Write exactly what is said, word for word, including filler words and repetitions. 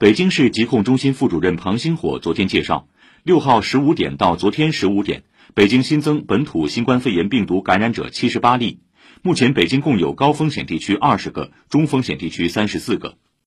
北京市疾控中心副主任庞星火昨天介绍，六号十五点到昨天十五点，北京新增本土新冠肺炎病毒感染者七十八例。目前北京共有高风险地区二十个，中风险地区三十四个。